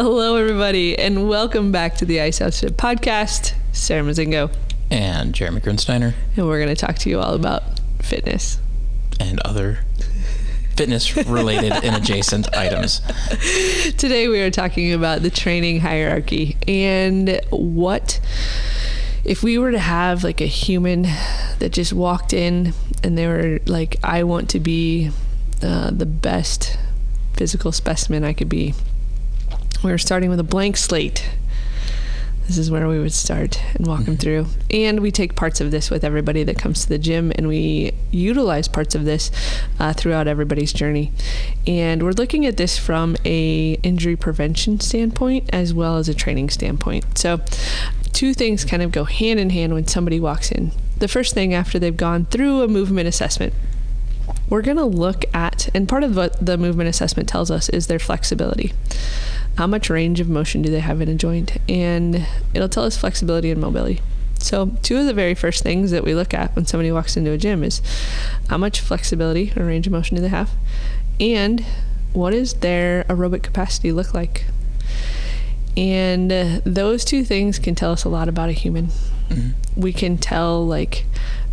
Hello, everybody, and welcome back to the Ice House Fit Podcast. Sarah Mazingo. And Jeremy Grinsteiner. And we're going to talk to you all about fitness. And other fitness-related and adjacent items. Today, we are talking about the training hierarchy and what if we were to have like a human that just walked in and they were like, I want to be the best physical specimen I could be. We're starting with a blank slate. This is where we would start and walk them through. And we take parts of this with everybody that comes to the gym, and we utilize parts of this throughout everybody's journey. And we're looking at this from a injury prevention standpoint as well as a training standpoint. So two things kind of go hand in hand when somebody walks in. The first thing after they've gone through a movement assessment, we're going to look at, and part of what the movement assessment tells us is their flexibility. How much range of motion do they have in a joint? And it'll tell us flexibility and mobility. So two of the very first things that we look at when somebody walks into a gym is how much flexibility or range of motion do they have? And what is their aerobic capacity look like? And those two things can tell us a lot about a human. Mm-hmm. We can tell like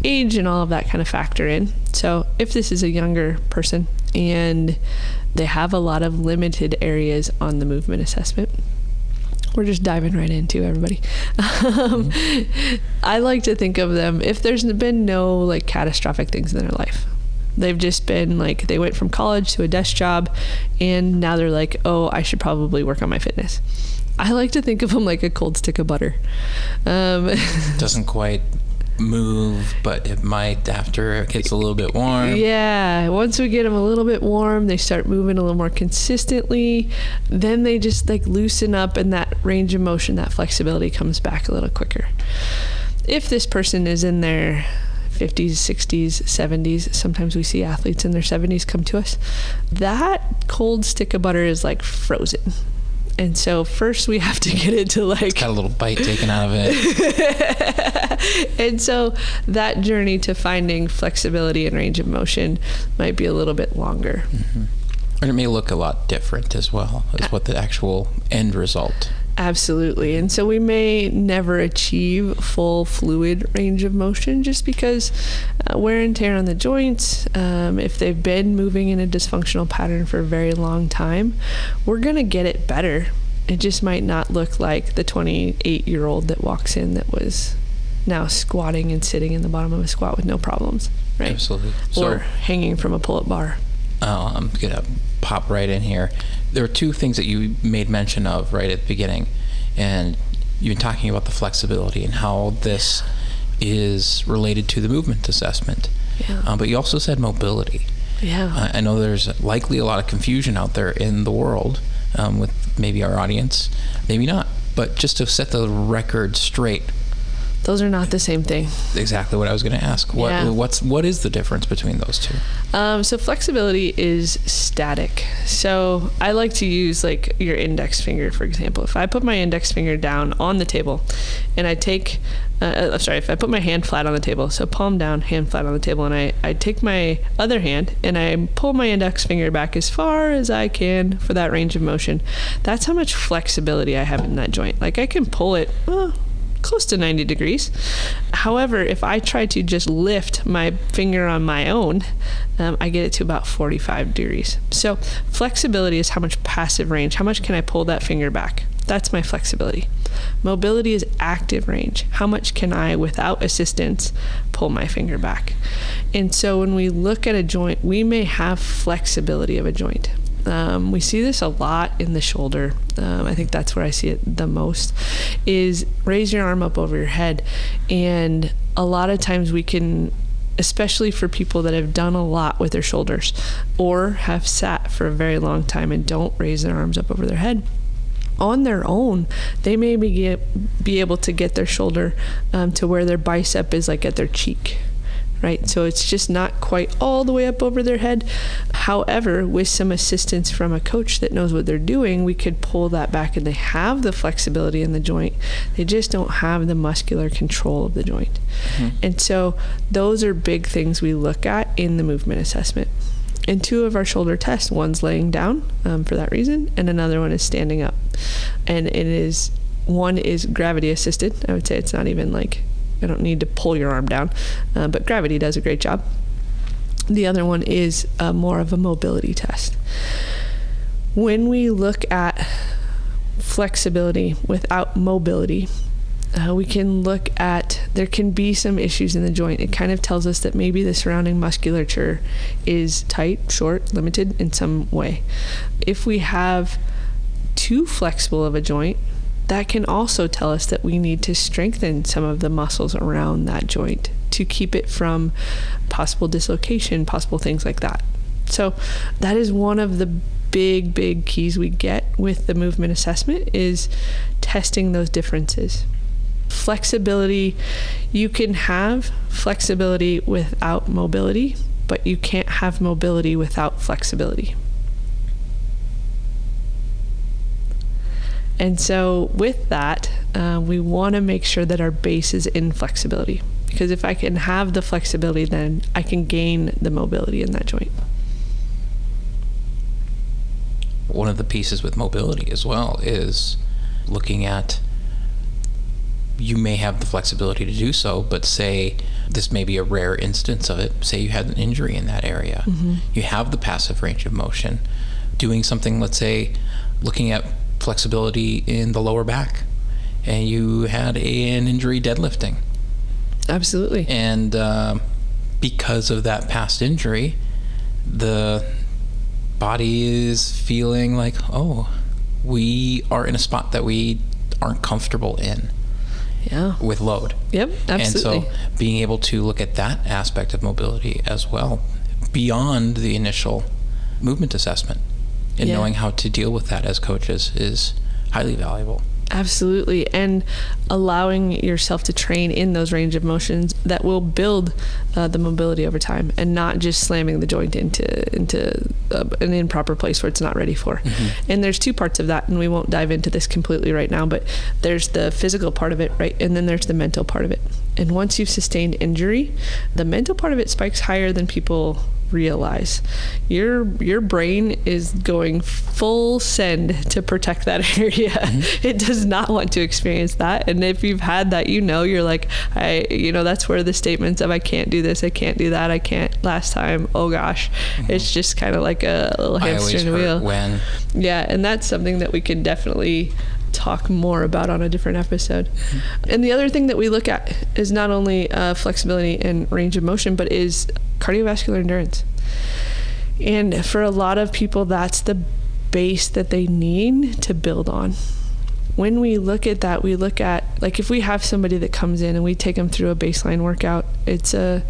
age and all of that kind of factor in. So if this is a younger person and they have a lot of limited areas on the movement assessment, we're just diving right into everybody. Mm-hmm. I like to think of them, if there's been no like catastrophic things in their life, they've just been like, they went from college to a desk job and now they're like, oh, I should probably work on my fitness. I like to think of them like a cold stick of butter. Doesn't quite move, but it might after it gets a little bit warm. Yeah, once we get them a little bit warm, they start moving a little more consistently. Then they just like loosen up, and that range of motion, that flexibility comes back a little quicker. If this person is in their 50s, 60s, 70s, sometimes we see athletes in their 70s come to us, that cold stick of butter is like frozen. And so first we have to get it to like... It's got a little bite taken out of it. And so that journey to finding flexibility and range of motion might be a little bit longer. Mm-hmm. And it may look a lot different as well as what the actual end result. Absolutely. And so we may never achieve full fluid range of motion just because wear and tear on the joints, if they've been moving in a dysfunctional pattern for a very long time, we're going to get it better. It just might not look like the 28-year-old that walks in that was now squatting and sitting in the bottom of a squat with no problems, right? Absolutely. Or hanging from a pull-up bar. Oh, I'm going to pop right in here. There are two things that you made mention of right at the beginning, and you've been talking about the flexibility and how this is related to the movement assessment. Yeah. But you also said mobility. Yeah. I know there's likely a lot of confusion out there in the world with maybe our audience, maybe not, but just to set the record straight. Those are not the same thing. Exactly what I was going to ask. What is the difference between those two? So flexibility is static. So I like to use like your index finger, for example. If I put my index finger down on the table and I take, if I put my hand flat on the table, so palm down, hand flat on the table, and I take my other hand and I pull my index finger back as far as I can for that range of motion, that's how much flexibility I have in that joint. Like I can pull it, close to 90 degrees. However, if I try to just lift my finger on my own, I get it to about 45 degrees. So flexibility is how much passive range, how much can I pull that finger back? That's my flexibility. Mobility is active range. How much can I, without assistance, pull my finger back? And so when we look at a joint, we may have flexibility of a joint. We see this a lot in the shoulder. I think that's where I see it the most, is raise your arm up over your head. And a lot of times we can, especially for people that have done a lot with their shoulders or have sat for a very long time and don't raise their arms up over their head, on their own, they may be able to get their shoulder to where their bicep is like at their cheek. Right? So it's just not quite all the way up over their head. However, with some assistance from a coach that knows what they're doing, we could pull that back, and they have the flexibility in the joint. They just don't have the muscular control of the joint. Mm-hmm. And so those are big things we look at in the movement assessment. And two of our shoulder tests, one's laying down for that reason, and another one is standing up. And it is, one is gravity assisted. I would say it's not even like, I don't need to pull your arm down, but gravity does a great job. The other one is more of a mobility test. When we look at flexibility without mobility, we can look at, there can be some issues in the joint. It kind of tells us that maybe the surrounding musculature is tight, short, limited in some way. If we have too flexible of a joint, that can also tell us that we need to strengthen some of the muscles around that joint to keep it from possible dislocation, possible things like that. So that is one of the big keys we get with the movement assessment, is testing those differences. Flexibility, you can have flexibility without mobility, but you can't have mobility without flexibility. And so with that, we want to make sure that our base is in flexibility, because if I can have the flexibility, then I can gain the mobility in that joint. One of the pieces with mobility as well is looking at, you may have the flexibility to do so, but say this may be a rare instance of it. Say you had an injury in that area. Mm-hmm. You have the passive range of motion. Doing something, let's say, looking at flexibility in the lower back, and you had an injury deadlifting. Absolutely. And because of that past injury, the body is feeling like, oh, we are in a spot that we aren't comfortable in. Yeah. With load. Yep, absolutely. And so being able to look at that aspect of mobility as well, beyond the initial movement assessment, and yeah, knowing how to deal with that as coaches is highly valuable. Absolutely. And allowing yourself to train in those range of motions that will build the mobility over time, and not just slamming the joint into an improper place where it's not ready for. Mm-hmm. And there's two parts of that, and we won't dive into this completely right now, but there's the physical part of it, right? And then there's the mental part of it. And once you've sustained injury, the mental part of it spikes higher than people realize. Your brain is going full send to protect that area. Mm-hmm. It does not want to experience that. And if you've had that, you know, you're like, that's where the statements of I can't do this, I can't do that, I can't last time, oh gosh. Mm-hmm. It's just kind of like a little hamster in a wheel. When. Yeah, and that's something that we can definitely talk more about on a different episode. Mm-hmm. And the other thing that we look at is not only flexibility and range of motion, but is cardiovascular endurance. And for a lot of people, that's the base that they need to build on. When we look at that, we look at, like, if we have somebody that comes in and we take them through a baseline workout, it's a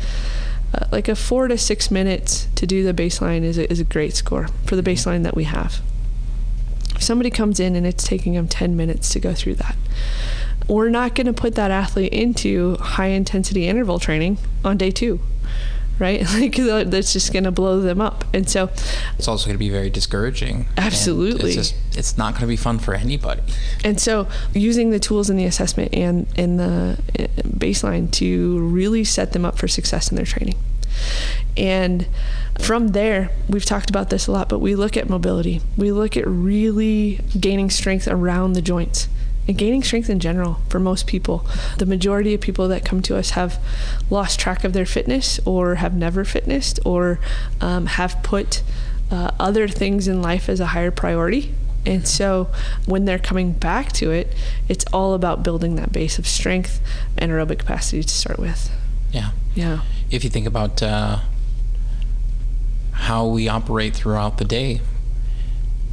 4 to 6 minutes to do the baseline is a great score for the baseline that we have. If somebody comes in and it's taking them 10 minutes to go through that, we're not going to put that athlete into high intensity interval training on day two, right? Like, that's just going to blow them up. And so it's also going to be very discouraging. Absolutely. It's not going to be fun for anybody. And so using the tools in the assessment and in the baseline to really set them up for success in their training. And from there, we've talked about this a lot, but we look at mobility. We look at really gaining strength around the joints and gaining strength in general for most people. The majority of people that come to us have lost track of their fitness, or have never fitnessed, or have put other things in life as a higher priority. And so when they're coming back to it, it's all about building that base of strength and aerobic capacity to start with. Yeah. Yeah. If you think about how we operate throughout the day,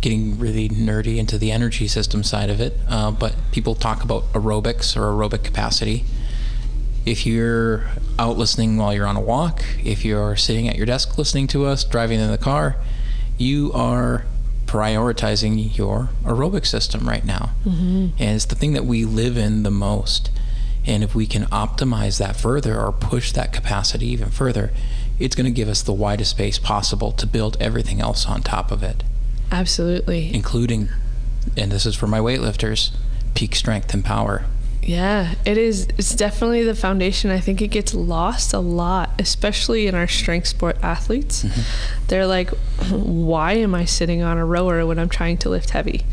getting really nerdy into the energy system side of it, but people talk about aerobics or aerobic capacity. If you're out listening while you're on a walk, if you're sitting at your desk listening to us, driving in the car, you are prioritizing your aerobic system right now. Mm-hmm. And it's the thing that we live in the most. And if we can optimize that further, or push that capacity even further, it's going to give us the widest space possible to build everything else on top of it. Absolutely. Including, and this is for my weightlifters, peak strength and power. Yeah, it is. It's definitely the foundation. I think it gets lost a lot, especially in our strength sport athletes. Mm-hmm. They're like, why am I sitting on a rower when I'm trying to lift heavy?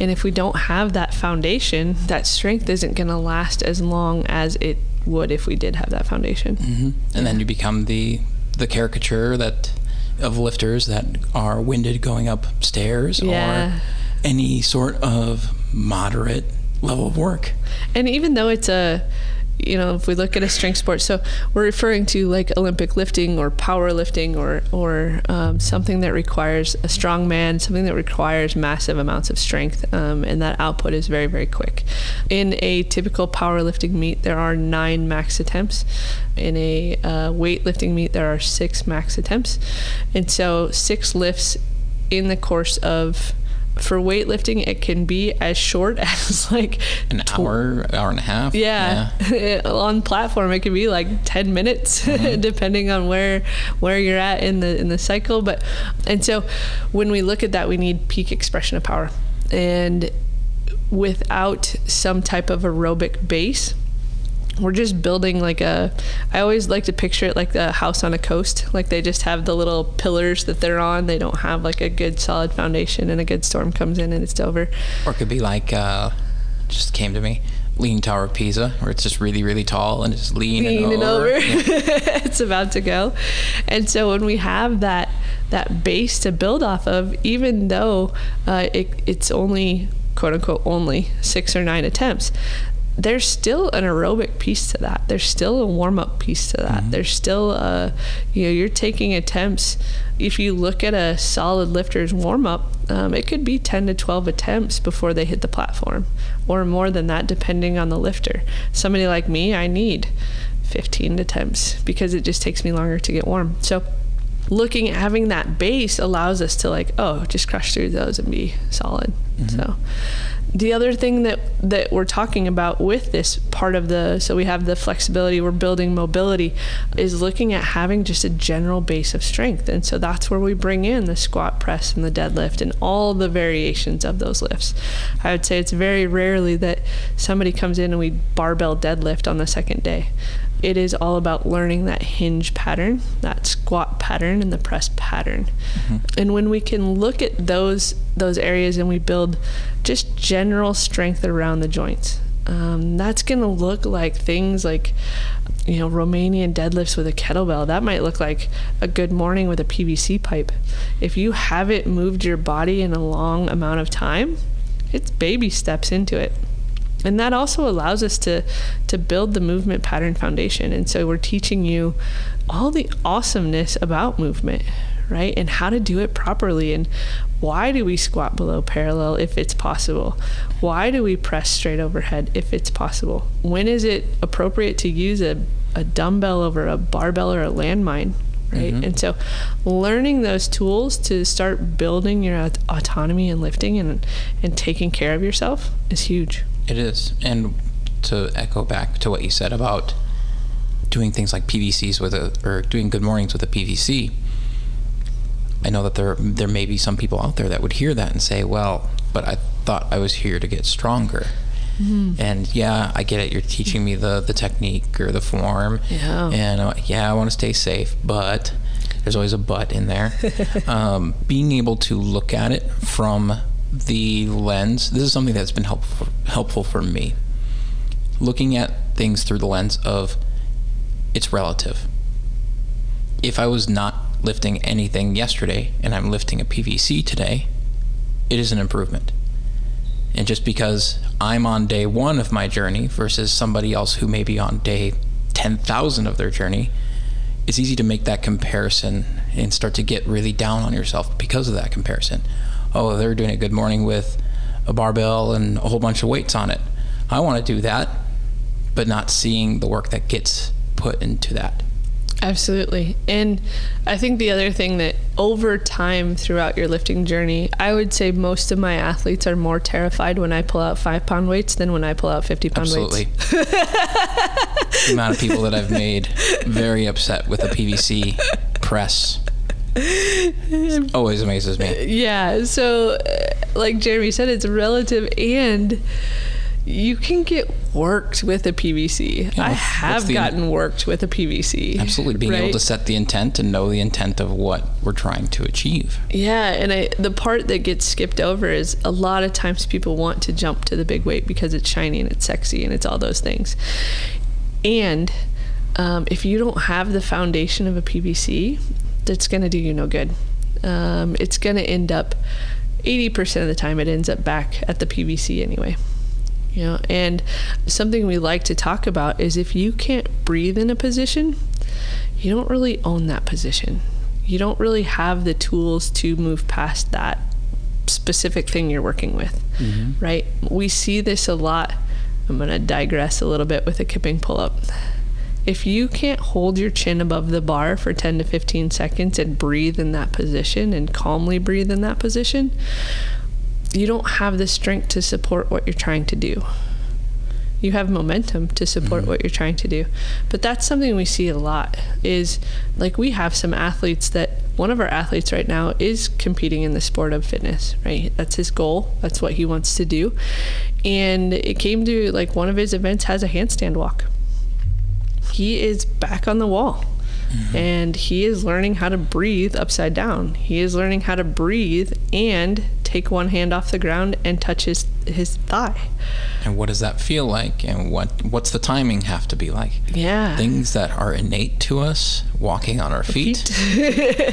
And if we don't have that foundation, that strength isn't going to last as long as it would if we did have that foundation. Mm-hmm. And then you become the caricature that of lifters that are winded going up stairs or any sort of moderate level of work. And even though it's a, you know, if we look at a strength sport, so we're referring to like Olympic lifting or powerlifting or something that requires a strong man, something that requires massive amounts of strength, and that output is very, very quick. In a typical powerlifting meet, there are 9 max attempts. In a weightlifting meet, there are 6 max attempts. And so 6 lifts in the course of, for weightlifting, it can be as short as like an hour and a half. Yeah. On platform, it can be like 10 minutes, mm-hmm. depending on where you're at in the cycle. But, and so when we look at that, we need peak expression of power. And without some type of aerobic base, we're just building like I always like to picture it like a house on a coast. Like they just have the little pillars that they're on. They don't have like a good solid foundation, and a good storm comes in and it's over. Or it could be like, just came to me, Leaning Tower of Pisa, where it's just really, really tall and just leaning over. Yeah. It's about to go. And so when we have that base to build off of, even though it's only, quote unquote, only 6 or 9 attempts, there's still an aerobic piece to that. There's still a warm-up piece to that. Mm-hmm. There's still you're taking attempts. If you look at a solid lifter's warm-up, it could be 10 to 12 attempts before they hit the platform, or more than that, depending on the lifter. Somebody like me, I need 15 attempts because it just takes me longer to get warm. So looking at having that base allows us to like, just crush through those and be solid. Mm-hmm. So. The other thing that we're talking about with this part of so we have the flexibility, we're building mobility, is looking at having just a general base of strength. And so that's where we bring in the squat, press, and the deadlift and all the variations of those lifts. I would say it's very rarely that somebody comes in and we barbell deadlift on the second day. It is all about learning that hinge pattern, that squat pattern, and the press pattern. Mm-hmm. And when we can look at those areas and we build just general strength around the joints, that's going to look like things like, you know, Romanian deadlifts with a kettlebell. That might look like a good morning with a PVC pipe. If you haven't moved your body in a long amount of time, it's baby steps into it. And that also allows us to build the movement pattern foundation. And so we're teaching you all the awesomeness about movement, right? And how to do it properly. And why do we squat below parallel if it's possible? Why do we press straight overhead if it's possible? When is it appropriate to use a dumbbell over a barbell or a landmine? Right. Mm-hmm. And so learning those tools to start building your autonomy in lifting and taking care of yourself is huge. It is. And to echo back to what you said about doing things like PVCs or doing good mornings with a PVC, I know that there may be some people out there that would hear that and say, well, but I thought I was here to get stronger. Mm-hmm. And yeah, I get it. You're teaching me the technique or the form. Yeah. And I want to stay safe, but there's always a but in there. Being able to look at it from the lens, this is something that's been helpful for me. Looking at things through the lens of it's relative. If I was not lifting anything yesterday and I'm lifting a PVC today, it is an improvement. And just because I'm on day 1 of my journey versus somebody else who may be on day 10,000 of their journey, it's easy to make that comparison and start to get really down on yourself because of that comparison. Oh, they're doing a good morning with a barbell and a whole bunch of weights on it. I want to do that, but not seeing the work that gets put into that. Absolutely. And I think the other thing that over time throughout your lifting journey, I would say most of my athletes are more terrified when I pull out 5-pound weights than when I pull out 50-pound weights. Absolutely. The amount of people that I've made very upset with a PVC press always amazes me. Yeah. So like Jeremy said, it's relative, and you can get worked with a PVC. Yeah, I have gotten worked with a PVC. Absolutely. Being able to set the intent and know the intent of what we're trying to achieve. Yeah. And the part that gets skipped over is a lot of times people want to jump to the big weight because it's shiny and it's sexy and it's all those things. And if you don't have the foundation of a PVC, that's going to do you no good. It's going to end up 80% of the time it ends up back at the PVC anyway. You know, and something we like to talk about is if you can't breathe in a position, you don't really own that position. You don't really have the tools to move past that specific thing you're working with, mm-hmm. right? We see this a lot. I'm going to digress a little bit with a kipping pull-up. If you can't hold your chin above the bar for 10 to 15 seconds and breathe in that position and calmly breathe in that position, you don't have the strength to support what you're trying to do. You have momentum to support mm-hmm. what you're trying to do. But that's something we see a lot is, like, we have some athletes that, one of our athletes right now is competing in the sport of fitness, right? That's his goal. That's what he wants to do. And it came to, like, one of his events has a handstand walk. He is back on the wall mm-hmm. and he is learning how to breathe upside down. He is learning how to breathe and take one hand off the ground and touch his thigh. And what does that feel like? And what's the timing have to be like? Yeah. Things that are innate to us, walking on our feet.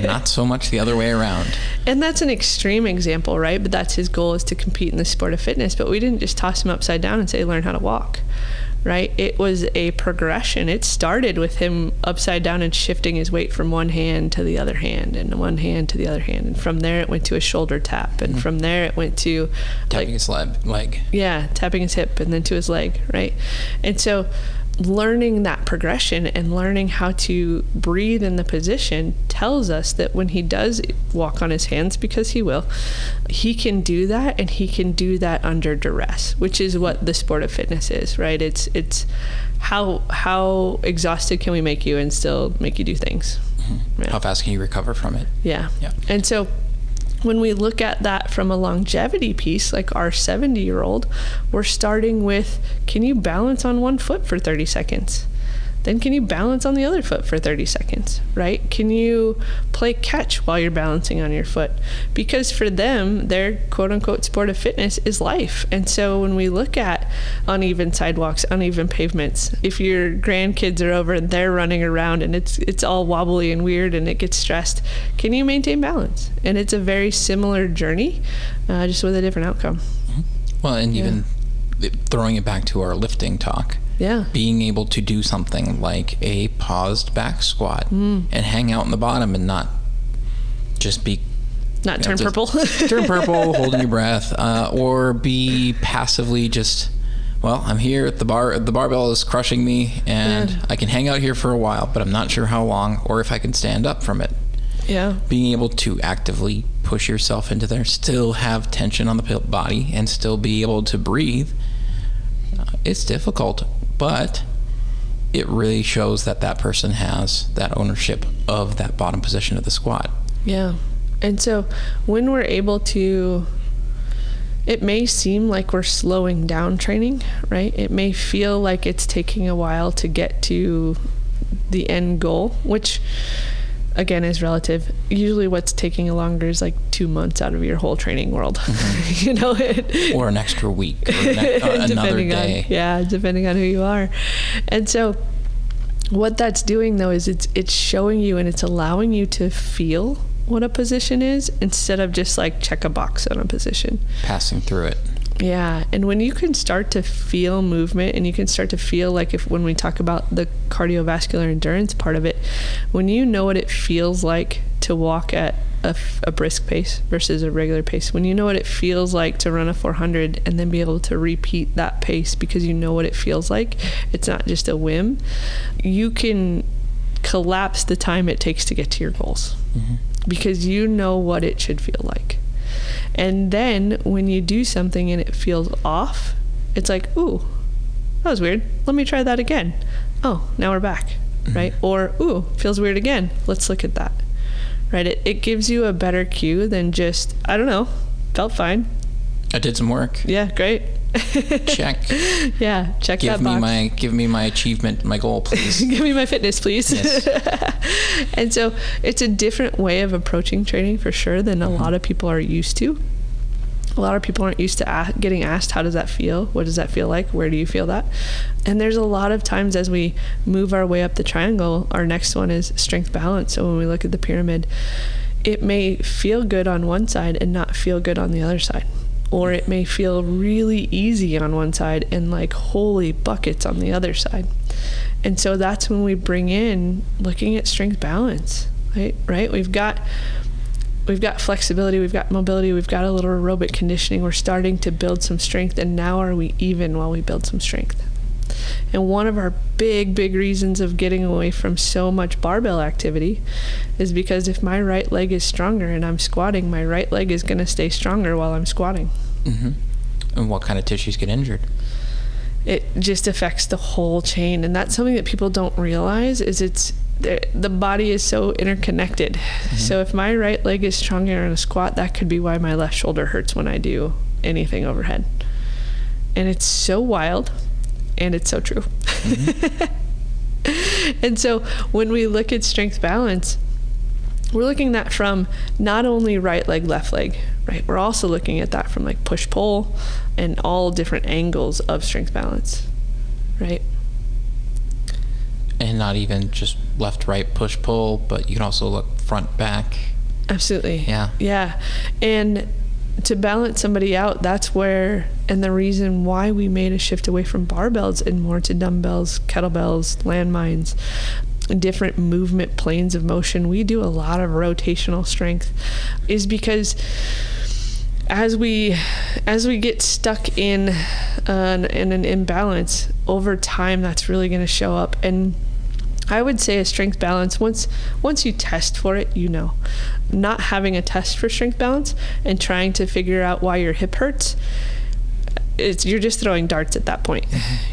Not so much the other way around. And that's an extreme example, right? But that's his goal, is to compete in the sport of fitness. But we didn't just toss him upside down and say, learn how to walk. Right? It was a progression. It started with him upside down and shifting his weight from one hand to the other hand and one hand to the other hand. And from there it went to a shoulder tap. And mm-hmm. from there it went to tapping his leg. Yeah. Tapping his hip and then to his leg. Right. And so learning that progression and learning how to breathe in the position tells us that when he does walk on his hands, because he will, he can do that, and he can do that under duress, which is what the sport of fitness is, right? It's how exhausted can we make you and still make you do things? Mm-hmm. Yeah. How fast can you recover from it? Yeah. Yeah. And so when we look at that from a longevity piece, like our 70-year-old, we're starting with, can you balance on one foot for 30 seconds? Then can you balance on the other foot for 30 seconds, right? Can you play catch while you're balancing on your foot? Because for them, their quote unquote sport of fitness is life. And so when we look at uneven sidewalks, uneven pavements, if your grandkids are over and they're running around and it's all wobbly and weird and it gets stressed, can you maintain balance? And it's a very similar journey, just with a different outcome. Well, and even throwing it back to our lifting talk, yeah, being able to do something like a paused back squat and hang out in the bottom and not just be... Not turn purple. Turn purple, holding your breath, or be passively just, well, I'm here at the barbell is crushing me and I can hang out here for a while, but I'm not sure how long or if I can stand up from it. Yeah. Being able to actively push yourself into there, still have tension on the body and still be able to breathe. It's difficult. But it really shows that that person has that ownership of that bottom position of the squat. Yeah. And so when we're able to, it may seem like we're slowing down training, right? It may feel like it's taking a while to get to the end goal, which again is relative. Usually what's taking longer is like 2 months out of your whole training world, mm-hmm. you know, or an extra week or another day. Depending on who you are. And so what that's doing though, is it's showing you and it's allowing you to feel what a position is instead of just like check a box on a position. Passing through it. Yeah. And when you can start to feel movement and you can start to feel like when we talk about the cardiovascular endurance part of it, when you know what it feels like to walk at a brisk pace versus a regular pace, when you know what it feels like to run a 400 and then be able to repeat that pace because you know what it feels like, it's not just a whim, you can collapse the time it takes to get to your goals mm-hmm. because you know what it should feel like. And then when you do something and it feels off, it's like, ooh, that was weird. Let me try that again. Oh, now we're back, right? Mm-hmm. Or, ooh, feels weird again. Let's look at that, right? It gives you a better cue than just, I don't know, felt fine. I did some work. Yeah, great. Check. Yeah, check that box. Give me my achievement, my goal, please. Give me my fitness, please. Yes. And so it's a different way of approaching training for sure than a lot of people are used to. A lot of people aren't used to getting asked, how does that feel? What does that feel like? Where do you feel that? And there's a lot of times as we move our way up the triangle, our next one is strength balance. So when we look at the pyramid, it may feel good on one side and not feel good on the other side. Or it may feel really easy on one side and like holy buckets on the other side. And so that's when we bring in looking at strength balance, right? We've got flexibility, we've got mobility, we've got a little aerobic conditioning. We're starting to build some strength, and now are we even while we build some strength? And one of our big reasons of getting away from so much barbell activity is because if my right leg is stronger and I'm squatting, my right leg is going to stay stronger while I'm squatting. Mm-hmm. And what kind of tissues get injured? It just affects the whole chain. And that's something that people don't realize is the body is so interconnected. Mm-hmm. So if my right leg is stronger in a squat, that could be why my left shoulder hurts when I do anything overhead. And it's so wild, and it's so true. Mm-hmm. And so when we look at strength balance, we're looking at that from not only right leg, left leg, right? We're also looking at that from like push-pull and all different angles of strength balance, right? And not even just left, right, push, pull, but you can also look front, back. Absolutely. Yeah. And to balance somebody out, that's where, and the reason why we made a shift away from barbells and more to dumbbells, kettlebells, landmines, different movement planes of motion. We do a lot of rotational strength is because as we get stuck in an imbalance over time, that's really going to show up. And I would say a strength balance, once you test for it, you know. Not having a test for strength balance and trying to figure out why your hip hurts, you're just throwing darts at that point.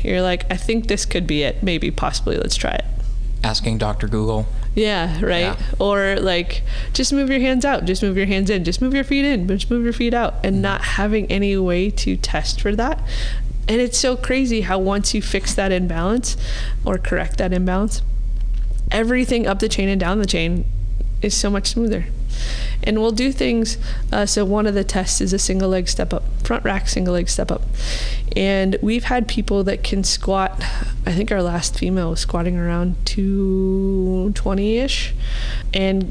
You're like, I think this could be it. Maybe, possibly, let's try it. Asking Dr. Google. Yeah, right. Yeah. Or like, just move your hands out, just move your hands in, just move your feet in, just move your feet out, and not having any way to test for that. And it's so crazy how once you fix that imbalance or correct that imbalance, everything up the chain and down the chain is so much smoother. And we'll do things, so one of the tests is a single leg step up, front rack single leg step up. And we've had people that can squat, I think our last female was squatting around 220-ish and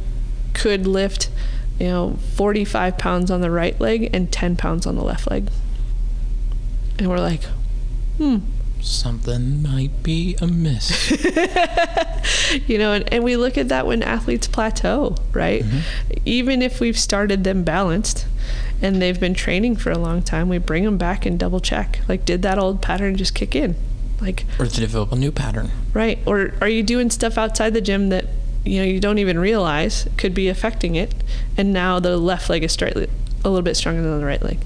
could lift, 45 pounds on the right leg and 10 pounds on the left leg. And we're like, something might be amiss. And we look at that when athletes plateau, right? Mm-hmm. Even if we've started them balanced and they've been training for a long time, we bring them back and double check. Like, did that old pattern just kick in? Or to develop a new pattern. Right. Or are you doing stuff outside the gym that, you don't even realize could be affecting it? And now the left leg is straight a little bit stronger than the right leg.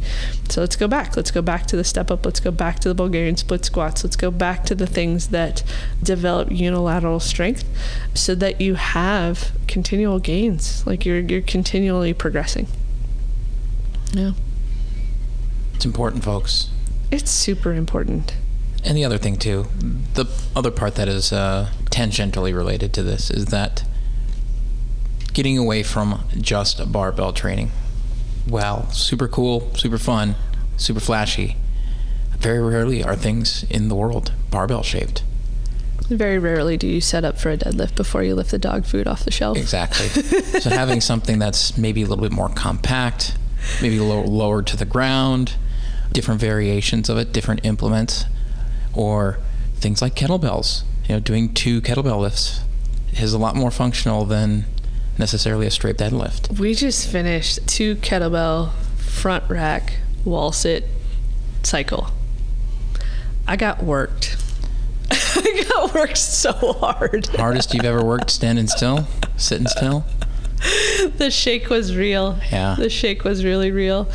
So let's go back. Let's go back to the step up. Let's go back to the Bulgarian split squats. Let's go back to the things that develop unilateral strength so that you have continual gains. Like you're continually progressing. Yeah. It's important, folks. It's super important. And the other thing too, the other part that is tangentially related to this is that getting away from just barbell training. Wow, super cool, super fun, super flashy. Very rarely are things in the world barbell shaped. Very rarely do you set up for a deadlift before you lift the dog food off the shelf. Exactly. So having something that's maybe a little bit more compact, maybe lower to the ground, different variations of it, different implements, or things like kettlebells. Doing 2 kettlebell lifts is a lot more functional than necessarily a straight deadlift. We just finished 2 kettlebell front rack wall sit cycle. I got worked. I got worked so hard. Hardest you've ever worked standing still, sitting still? The shake was real. Yeah. The shake was really real.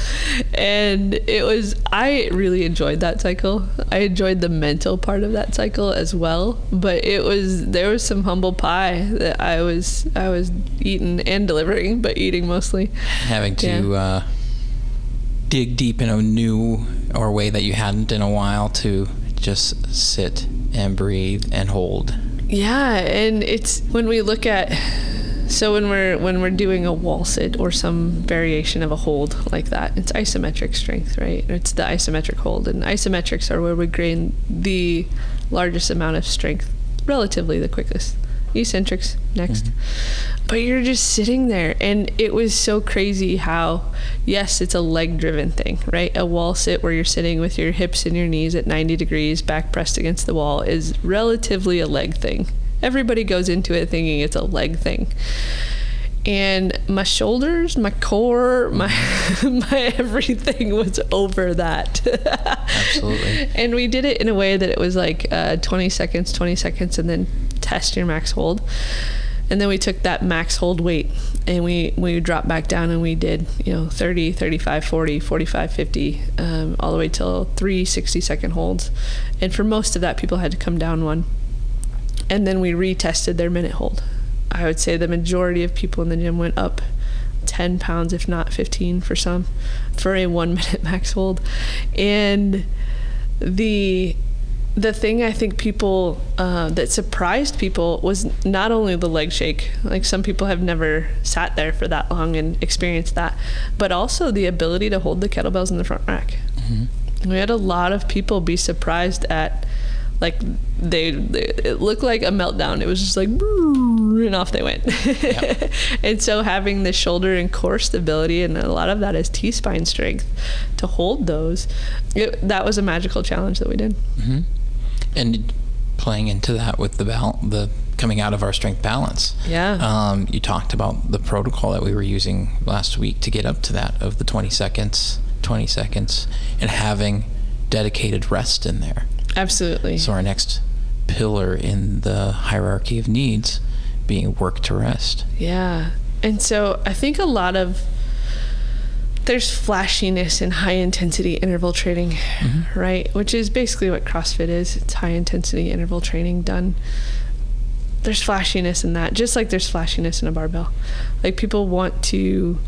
And I really enjoyed that cycle. I enjoyed the mental part of that cycle as well. But there was some humble pie that I was eating and delivering, but eating mostly. Having to dig deep in a new or way that you hadn't in a while, to just sit and breathe and hold. Yeah, and it's when we look at, so when we're doing a wall sit or some variation of a hold like that, it's isometric strength, right? It's the isometric hold, and isometrics are where we gain the largest amount of strength relatively the quickest. Eccentrics next. Mm-hmm. But you're just sitting there, and it was so crazy how, yes, it's a leg driven thing, right? A wall sit where you're sitting with your hips and your knees at 90 degrees back pressed against the wall is relatively a leg thing. Everybody goes into it thinking it's a leg thing, and my shoulders, my core, my everything was over that. Absolutely. And we did it in a way that it was like 20 seconds, and then test your max hold. And then we took that max hold weight and we dropped back down, and we did, 30, 35, 40, 45, 50, all the way till 3 60-second holds. And for most of that, people had to come down one. And then we retested their minute hold. I would say the majority of people in the gym went up 10 pounds, if not 15 for some, for a 1 minute max hold. And the thing I think people, that surprised people was not only the leg shake, like some people have never sat there for that long and experienced that, but also the ability to hold the kettlebells in the front rack. Mm-hmm. We had a lot of people be surprised at, like, it looked like a meltdown. It was just like, and off they went. Yep. And so having the shoulder and core stability, and a lot of that is T-spine strength, to hold those, that was a magical challenge that we did. Mm-hmm. And playing into that with the coming out of our strength balance. Yeah. You talked about the protocol that we were using last week to get up to that, of the 20 seconds, and having dedicated rest in there. Absolutely. So our next pillar in the hierarchy of needs being work to rest. Yeah. And so I think a lot of, there's flashiness in high intensity interval training, mm-hmm. right? Which is basically what CrossFit is. It's high intensity interval training done. There's flashiness in that, just like there's flashiness in a barbell. Like, people want to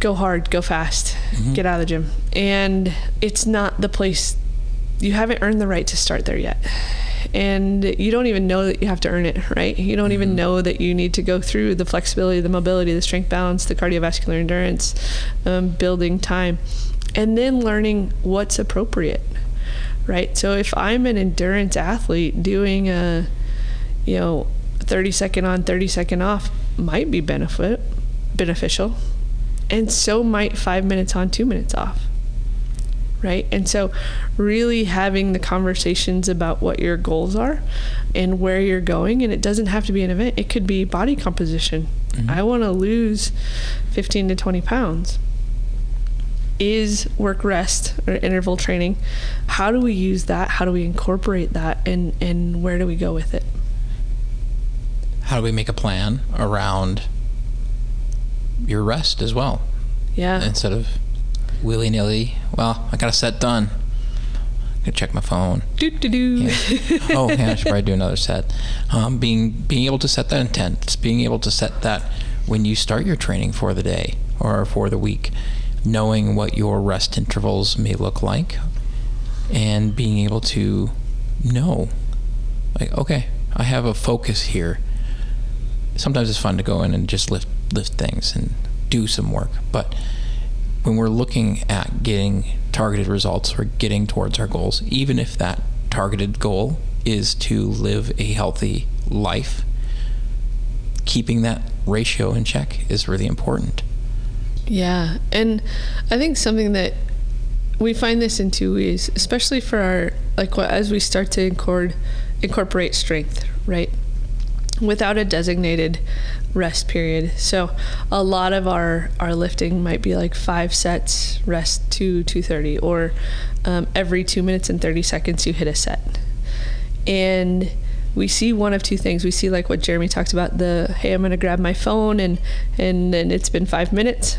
go hard, go fast, mm-hmm. get out of the gym. And it's not the place. You haven't earned the right to start there yet. And you don't even know that you have to earn it, right? You don't mm-hmm. even know that you need to go through the flexibility, the mobility, the strength balance, the cardiovascular endurance, building time, and then learning what's appropriate, right? So if I'm an endurance athlete, doing a 30-second on, 30-second off might be beneficial, and so might 5 minutes on, 2 minutes off. Right? And so really having the conversations about what your goals are and where you're going. And it doesn't have to be an event. It could be body composition. Mm-hmm. I want to lose 15 to 20 pounds. Is work rest or interval training, how do we use that? How do we incorporate that? And where do we go with it? How do we make a plan around your rest as well? Yeah. Instead of willy-nilly, well, I got a set done, I'm gonna check my phone. Yeah. Oh yeah, I should probably do another set. Being able to set that intent, it's being able to set that when you start your training for the day or for the week, knowing what your rest intervals may look like, and being able to know, like, okay, I have a focus here. Sometimes it's fun to go in and just lift things and do some work, but when we're looking at getting targeted results or getting towards our goals, even if that targeted goal is to live a healthy life, keeping that ratio in check is really important. Yeah. And I think something that we find this in two ways, especially for our, as we start to incorporate strength, right? Without a designated rest period. So a lot of our lifting might be like 5 sets, rest 2, 2:30, or every 2 minutes and 30 seconds you hit a set. And we see one of two things. We see like what Jeremy talked about, hey, I'm gonna grab my phone and then it's been 5 minutes.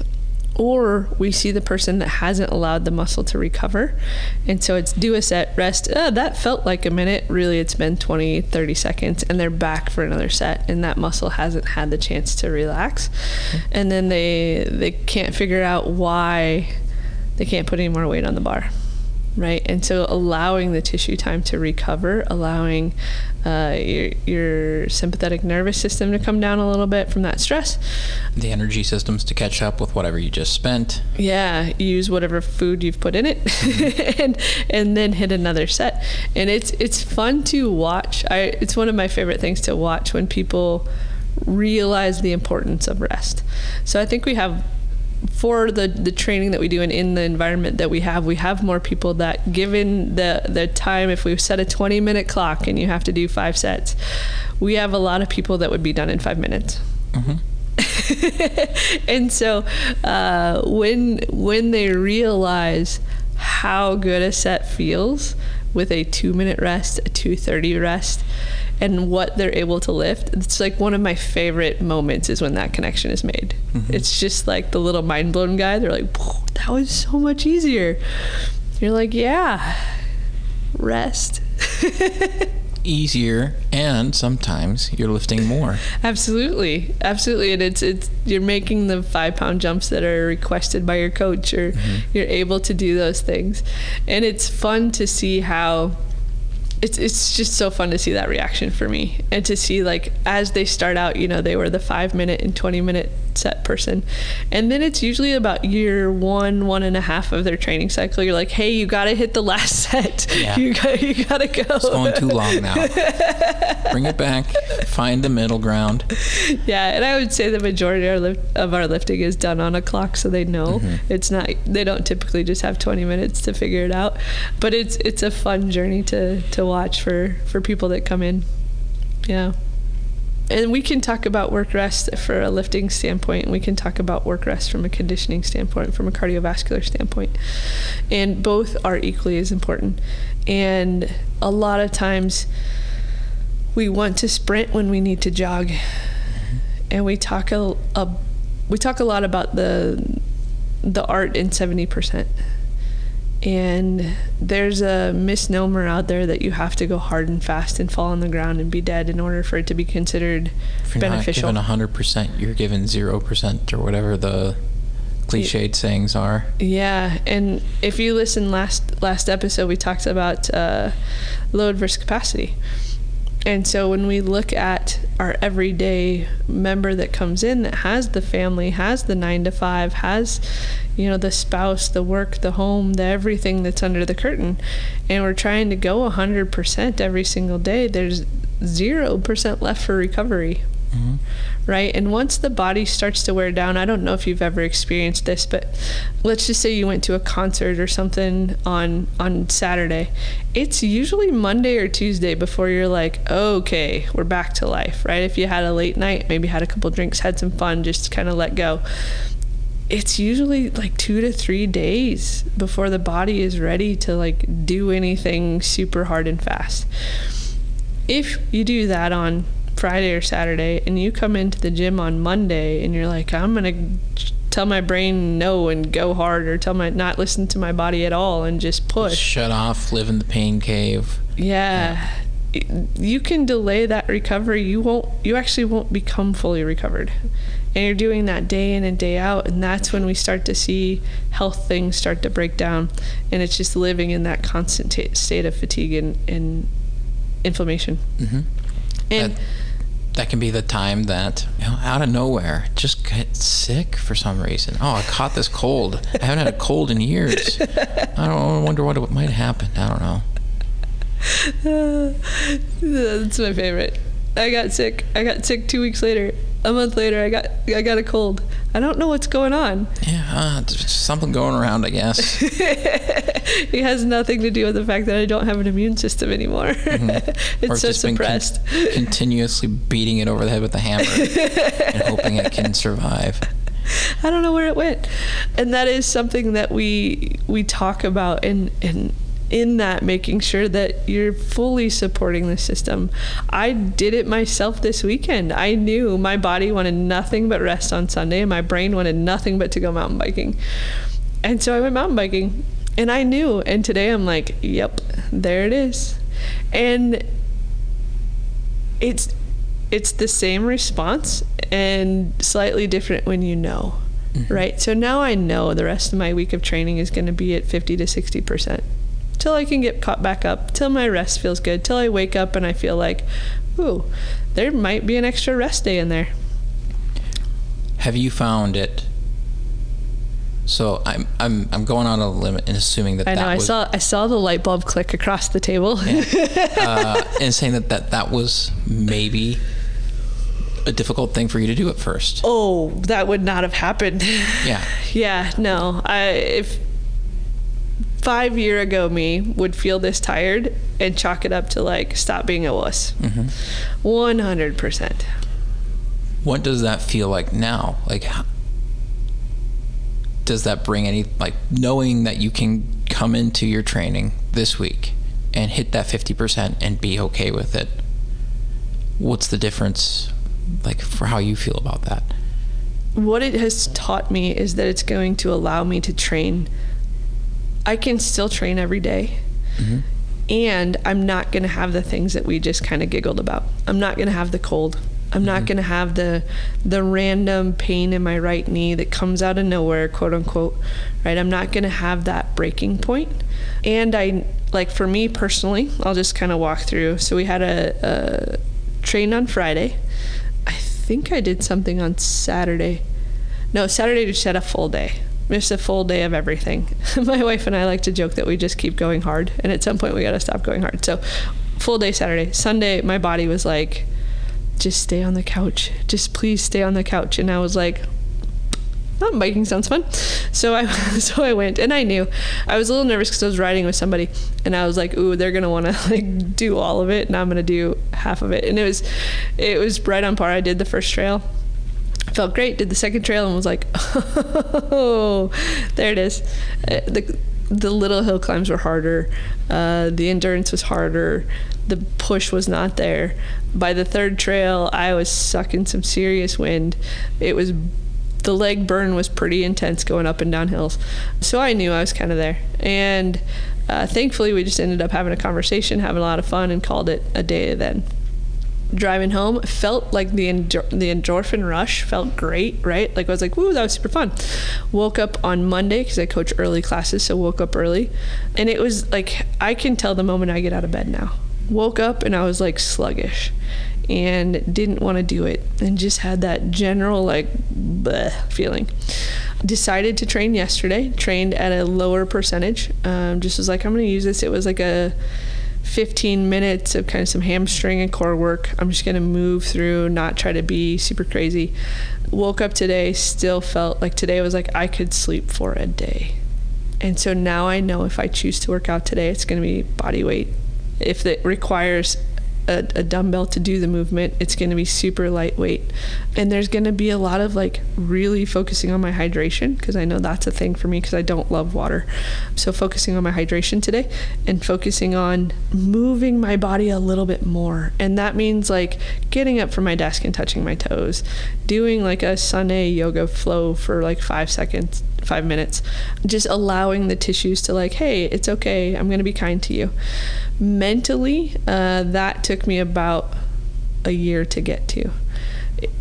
Or we see the person that hasn't allowed the muscle to recover. And so it's do a set, rest, that felt like a minute, really it's been 20, 30 seconds, and they're back for another set, and that muscle hasn't had the chance to relax. Okay. And then they can't figure out why they can't put any more weight on the bar. right? And so allowing the tissue time to recover, allowing your sympathetic nervous system to come down a little bit from that stress. The energy systems to catch up with whatever you just spent. Yeah, use whatever food you've put in it, mm-hmm. and then hit another set. And it's fun to watch. It's one of my favorite things to watch when people realize the importance of rest. So I think we have, for the training that we do and in the environment that we have more people that, given the time, if we set a 20-minute clock and you have to do 5 sets, we have a lot of people that would be done in 5 minutes. Mm-hmm. And so when they realize how good a set feels with a 2-minute rest, a 2:30 rest, and what they're able to lift, it's like one of my favorite moments is when that connection is made. Mm-hmm. It's just like the little mind-blown guy. They're like, that was so much easier. You're like, yeah, rest. Easier, and sometimes you're lifting more. Absolutely. And it's you're making the 5-pound jumps that are requested by your coach, or mm-hmm. you're able to do those things. And it's fun to see how it's just so fun to see that reaction for me, and to see, like, as they start out, you know, they were the 5-minute and 20-minute set person, and then it's usually about year 1.5 of their training cycle, you're like, hey, you gotta hit the last set. Yeah. you gotta go, it's going too long now. Bring it back, find the middle ground. Yeah. And I would say the majority of our lifting is done on a clock, so they know mm-hmm. it's not, they don't typically just have 20 minutes to figure it out, but it's a fun journey to watch for people that come in. Yeah. And we can talk about work rest for a lifting standpoint, and we can talk about work rest from a conditioning standpoint, from a cardiovascular standpoint, and both are equally as important. And a lot of times we want to sprint when we need to jog, mm-hmm. and we talk a lot about the art in 70%. And there's a misnomer out there that you have to go hard and fast and fall on the ground and be dead in order for it to be considered beneficial. If you're not given 100%, you're given 0%, or whatever the cliched sayings are. Yeah. And if you listen last episode, we talked about load versus capacity. And so when we look at our everyday member that comes in, that has the family, has the 9-to-5, has, you know, the spouse, the work, the home, the everything that's under the curtain, and we're trying to go 100% every single day, there's 0% left for recovery, mm-hmm. right? And once the body starts to wear down, I don't know if you've ever experienced this, but let's just say you went to a concert or something on Saturday. It's usually Monday or Tuesday before you're like, okay, we're back to life, right? If you had a late night, maybe had a couple drinks, had some fun, just kind of let go. It's usually like 2 to 3 days before the body is ready to, like, do anything super hard and fast. If you do that on Friday or Saturday, and you come into the gym on Monday and you're like, I'm going to tell my brain no and go hard, or not listen to my body at all and just push. Just shut off, live in the pain cave. Yeah. You can delay that recovery. You actually won't become fully recovered. And you're doing that day in and day out, and that's when we start to see health things start to break down, and it's just living in that constant state of fatigue and inflammation. Mm-hmm. And that can be the time that, you know, out of nowhere, just get sick for some reason. Oh, I caught this cold. I haven't had a cold in years. I wonder what might happen. I don't know. That's my favorite. I got sick 2 weeks later. A month later, I got a cold. I don't know what's going on. Yeah, there's something going around, I guess. It has nothing to do with the fact that I don't have an immune system anymore. Mm-hmm. It's so suppressed. Continuously beating it over the head with a hammer and hoping it can survive. I don't know where it went. And that is something that we talk about in that, making sure that you're fully supporting the system. I did it myself this weekend. I knew my body wanted nothing but rest on Sunday, and my brain wanted nothing but to go mountain biking. And so I went mountain biking, and I knew. And today I'm like, yep, there it is. And it's the same response, and slightly different when you know, mm-hmm. right? So now I know the rest of my week of training is going to be at 50 to 60%. till I can get caught back up, till my rest feels good, till I wake up and I feel like, ooh, there might be an extra rest day in there. Have you found it? So I'm going on a limb and assuming that I know that was, I saw the light bulb click across the table, yeah. And saying that was maybe a difficult thing for you to do at first. Oh, that would not have happened. Yeah. Yeah. No. If 5 years ago me would feel this tired and chalk it up to like stop being a wuss. Mm-hmm. 100%. What does that feel like now? Like, does that bring any, like, knowing that you can come into your training this week and hit that 50% and be okay with it? What's the difference, like, for how you feel about that? What it has taught me is that it's going to allow me to train. I can still train every day. Mm-hmm. And I'm not going to have the things that we just kind of giggled about. I'm not going to have the cold. I'm not going to have the random pain in my right knee that comes out of nowhere, quote unquote, right? I'm not going to have that breaking point. And I, like, for me personally, I'll just kind of walk through. So we had a train on Friday. I think I did something on Saturday. No, Saturday just had a full day. Just a full day of everything. My wife and I like to joke that we just keep going hard. And at some point we got to stop going hard. So full day Saturday. Sunday, my body was like, just stay on the couch. Just please stay on the couch. And I was like, oh, biking sounds fun. So I went, and I knew. I was a little nervous because I was riding with somebody, and I was like, ooh, they're gonna wanna like do all of it, and I'm gonna do half of it. And it was right on par. I did the first trail. Felt great. Did the second trail and was like, oh, there it is. The little hill climbs were harder. The endurance was harder. The push was not there. By the third trail, I was sucking some serious wind. It was, the leg burn was pretty intense going up and down hills. So I knew I was kind of there. And thankfully, we just ended up having a conversation, having a lot of fun, and called it a day then. Driving home felt like the endorphin rush felt great, right? Like I was like, woo, that was super fun. Woke up on Monday because I coach early classes, so woke up early. And it was like, I can tell the moment I get out of bed now. Woke up and I was like sluggish and didn't want to do it and just had that general like bleh feeling. Decided to train yesterday, trained at a lower percentage. Just was like, I'm going to use this. It was like a 15 minutes of kind of some hamstring and core work. I'm just going to move through, not try to be super crazy. Woke up today, still felt like today was like I could sleep for a day. And so now I know if I choose to work out today, it's going to be body weight. If it requires a dumbbell to do the movement, it's going to be super lightweight. And there's going to be a lot of like really focusing on my hydration, because I know that's a thing for me because I don't love water. So focusing on my hydration today and focusing on moving my body a little bit more. And that means like getting up from my desk and touching my toes, doing like a Sunday yoga flow for like 5 minutes, just allowing the tissues to like, hey, it's okay, I'm going to be kind to you. Mentally, that took me about a year to get to.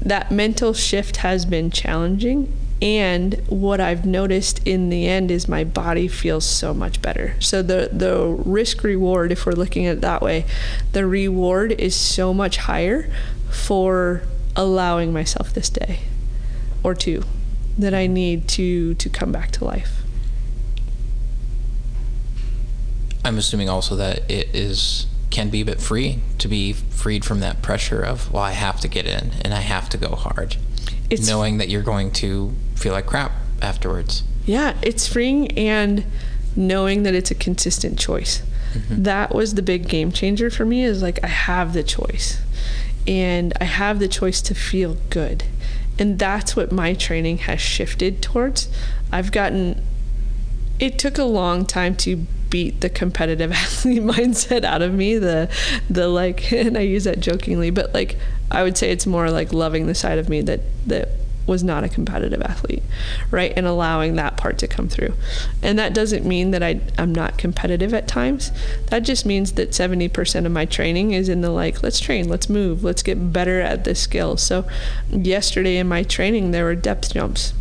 That mental shift has been challenging, and what I've noticed in the end is my body feels so much better. So the risk reward, if we're looking at it that way, the reward is so much higher for allowing myself this day or two that I need to come back to life. I'm assuming also that it can be a bit free to be freed from that pressure of, well, I have to get in and I have to go hard. It's knowing that you're going to feel like crap afterwards. Yeah, it's freeing, and knowing that it's a consistent choice. Mm-hmm. That was the big game changer for me, is like I have the choice, and I have the choice to feel good. And that's what my training has shifted towards. It took a long time to beat the competitive athlete mindset out of me, the like, and I use that jokingly, but like, I would say it's more like loving the side of me that was not a competitive athlete, right? And allowing that part to come through. And that doesn't mean that I'm not competitive at times. That just means that 70% of my training is in the like, let's train, let's move, let's get better at this skill. So yesterday in my training, there were depth jumps.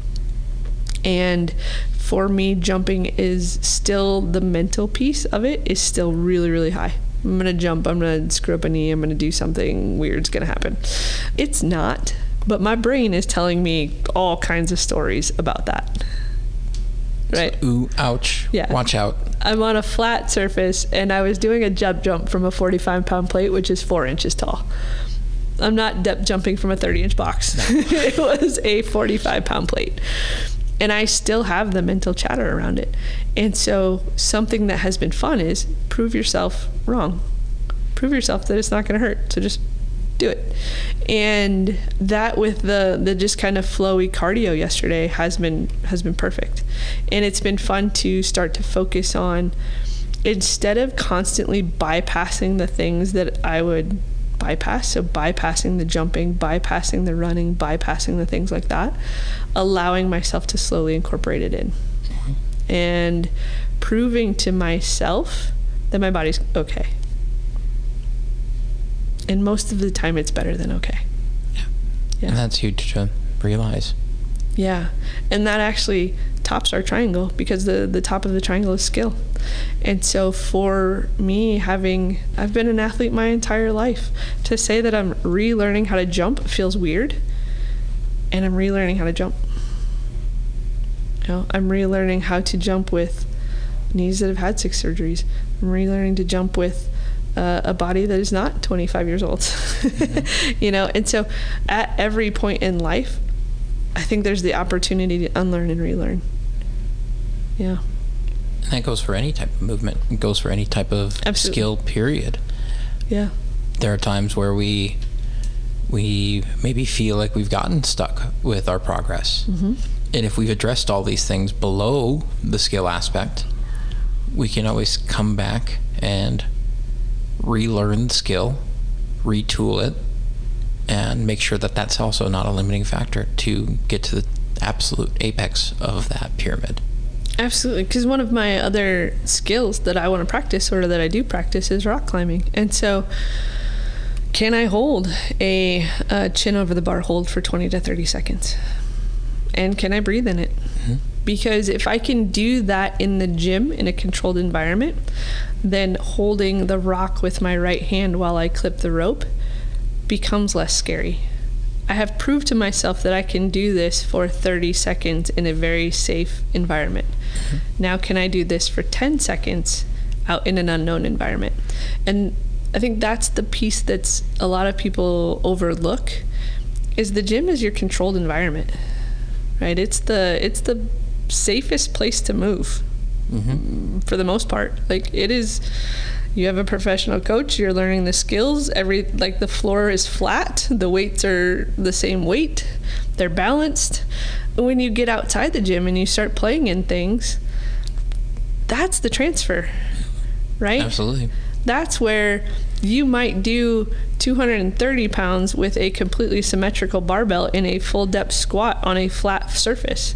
And for me, jumping is still, the mental piece of it is still really, really high. I'm gonna jump, I'm gonna screw up a knee, I'm gonna do something weird's gonna happen. It's not, but my brain is telling me all kinds of stories about that. Right. So, ooh, ouch. Yeah. Watch out. I'm on a flat surface and I was doing a depth jump from a 45-pound plate, which is 4 inches tall. I'm not depth jumping from a 30-inch box. No. It was a 45-pound plate. And I still have the mental chatter around it. And so something that has been fun is prove yourself wrong. Prove yourself that it's not going to hurt. So just do it. And that with the just kind of flowy cardio yesterday has been perfect. And it's been fun to start to focus on, instead of constantly bypassing the things that I would bypass, so bypassing the jumping, bypassing the running, bypassing the things like that, allowing myself to slowly incorporate it in. Mm-hmm. And proving to myself that my body's okay. And most of the time it's better than okay. Yeah. Yeah. And that's huge to realize. Yeah. And that actually tops our triangle, because the top of the triangle is skill. And so for me, I've been an athlete my entire life, to say that I'm relearning how to jump feels weird. And I'm relearning how to jump. You know, I'm relearning how to jump with knees that have had 6 surgeries. I'm relearning to jump with a body that is not 25 years old. Mm-hmm. You know, and so at every point in life, I think there's the opportunity to unlearn and relearn. Yeah. And that goes for any type of movement. It goes for any type of Absolutely. Skill, period. Yeah. There are times where we maybe feel like we've gotten stuck with our progress. Mm-hmm. And if we've addressed all these things below the skill aspect, we can always come back and relearn the skill, retool it, and make sure that that's also not a limiting factor to get to the absolute apex of that pyramid. Absolutely, because one of my other skills that I want to practice, or that I do practice, is rock climbing. And so, can I hold a chin over the bar hold for 20 to 30 seconds? And can I breathe in it? Mm-hmm. Because if I can do that in the gym in a controlled environment, then holding the rock with my right hand while I clip the rope becomes less scary. I have proved to myself that I can do this for 30 seconds in a very safe environment. Mm-hmm. Now can I do this for 10 seconds out in an unknown environment? And I think that's the piece that's a lot of people overlook, is the gym is your controlled environment, right? It's the safest place to move. Mm-hmm. For the most part, like, it is, you have a professional coach, you're learning the skills, the floor is flat, the weights are the same weight, they're balanced. When you get outside the gym and you start playing in things, that's the transfer, right? Absolutely. That's where you might do 230 pounds with a completely symmetrical barbell in a full depth squat on a flat surface.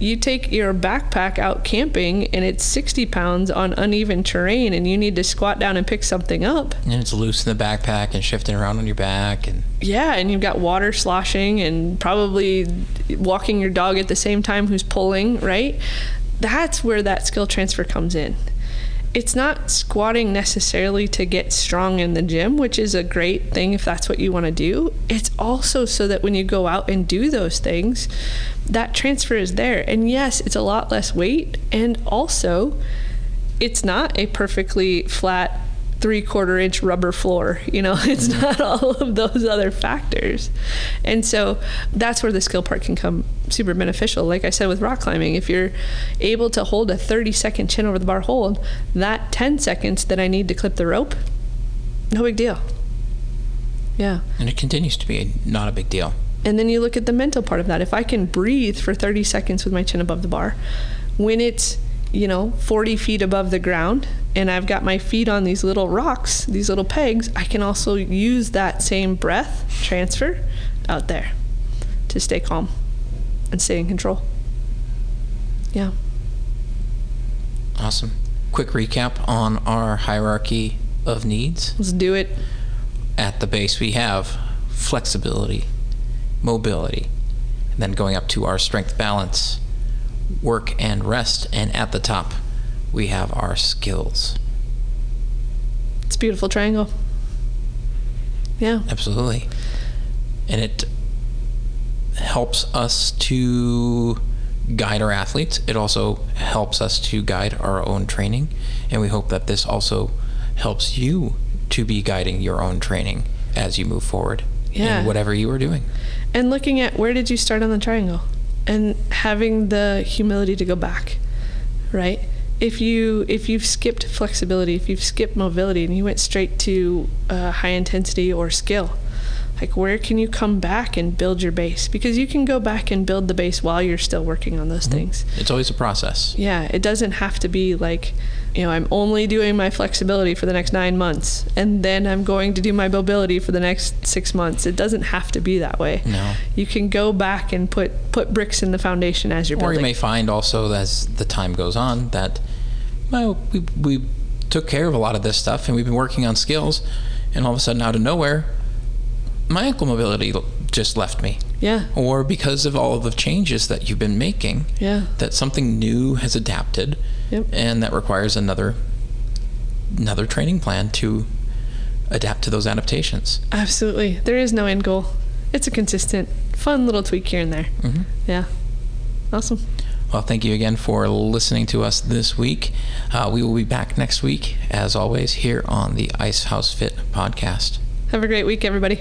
You take your backpack out camping and it's 60 pounds on uneven terrain and you need to squat down and pick something up. And it's loose in the backpack and shifting around on your back. Yeah, and you've got water sloshing and probably walking your dog at the same time who's pulling, right? That's where that skill transfer comes in. It's not squatting necessarily to get strong in the gym, which is a great thing if that's what you want to do. It's also so that when you go out and do those things, that transfer is there. And yes, it's a lot less weight. And also, it's not a perfectly flat 3/4-inch rubber floor. You know, it's not all of those other factors. And so that's where the skill part can come super beneficial. Like I said, with rock climbing, if you're able to hold a 30-second chin over the bar hold, that 10 seconds that I need to clip the rope, no big deal. Yeah. And it continues to be not a big deal. And then you look at the mental part of that. If I can breathe for 30 seconds with my chin above the bar, when it's, 40 feet above the ground, and I've got my feet on these little rocks, these little pegs, I can also use that same breath transfer out there to stay calm and stay in control. Yeah. Awesome. Quick recap on our hierarchy of needs. Let's do it. At the base, we have flexibility, mobility, and then going up to our strength, balance, work and rest, and at the top we have our skills. It's a beautiful triangle. Yeah, absolutely. And it helps us to guide our athletes. It also helps us to guide our own training, and we hope that this also helps you to be guiding your own training as you move forward in whatever you are doing. And looking at where did you start on the triangle, and having the humility to go back, right? If you've skipped flexibility, if you've skipped mobility, and you went straight to high intensity or skill, like, where can you come back and build your base? Because you can go back and build the base while you're still working on those things. It's always a process. Yeah, it doesn't have to be like, you know, I'm only doing my flexibility for the next 9 months, and then I'm going to do my mobility for the next 6 months. It doesn't have to be that way. No. You can go back and put bricks in the foundation as you're building. Or you may find also as the time goes on that, well, we took care of a lot of this stuff, and we've been working on skills, and all of a sudden out of nowhere, my ankle mobility just left me. Yeah. Or because of all of the changes that you've been making, that something new has adapted, and that requires another training plan to adapt to those adaptations. Absolutely. There is no end goal. It's a consistent, fun little tweak here and there. Mm-hmm. Yeah. Awesome. Well, thank you again for listening to us this week. We will be back next week, as always, here on the Ice House Fit Podcast. Have a great week, everybody.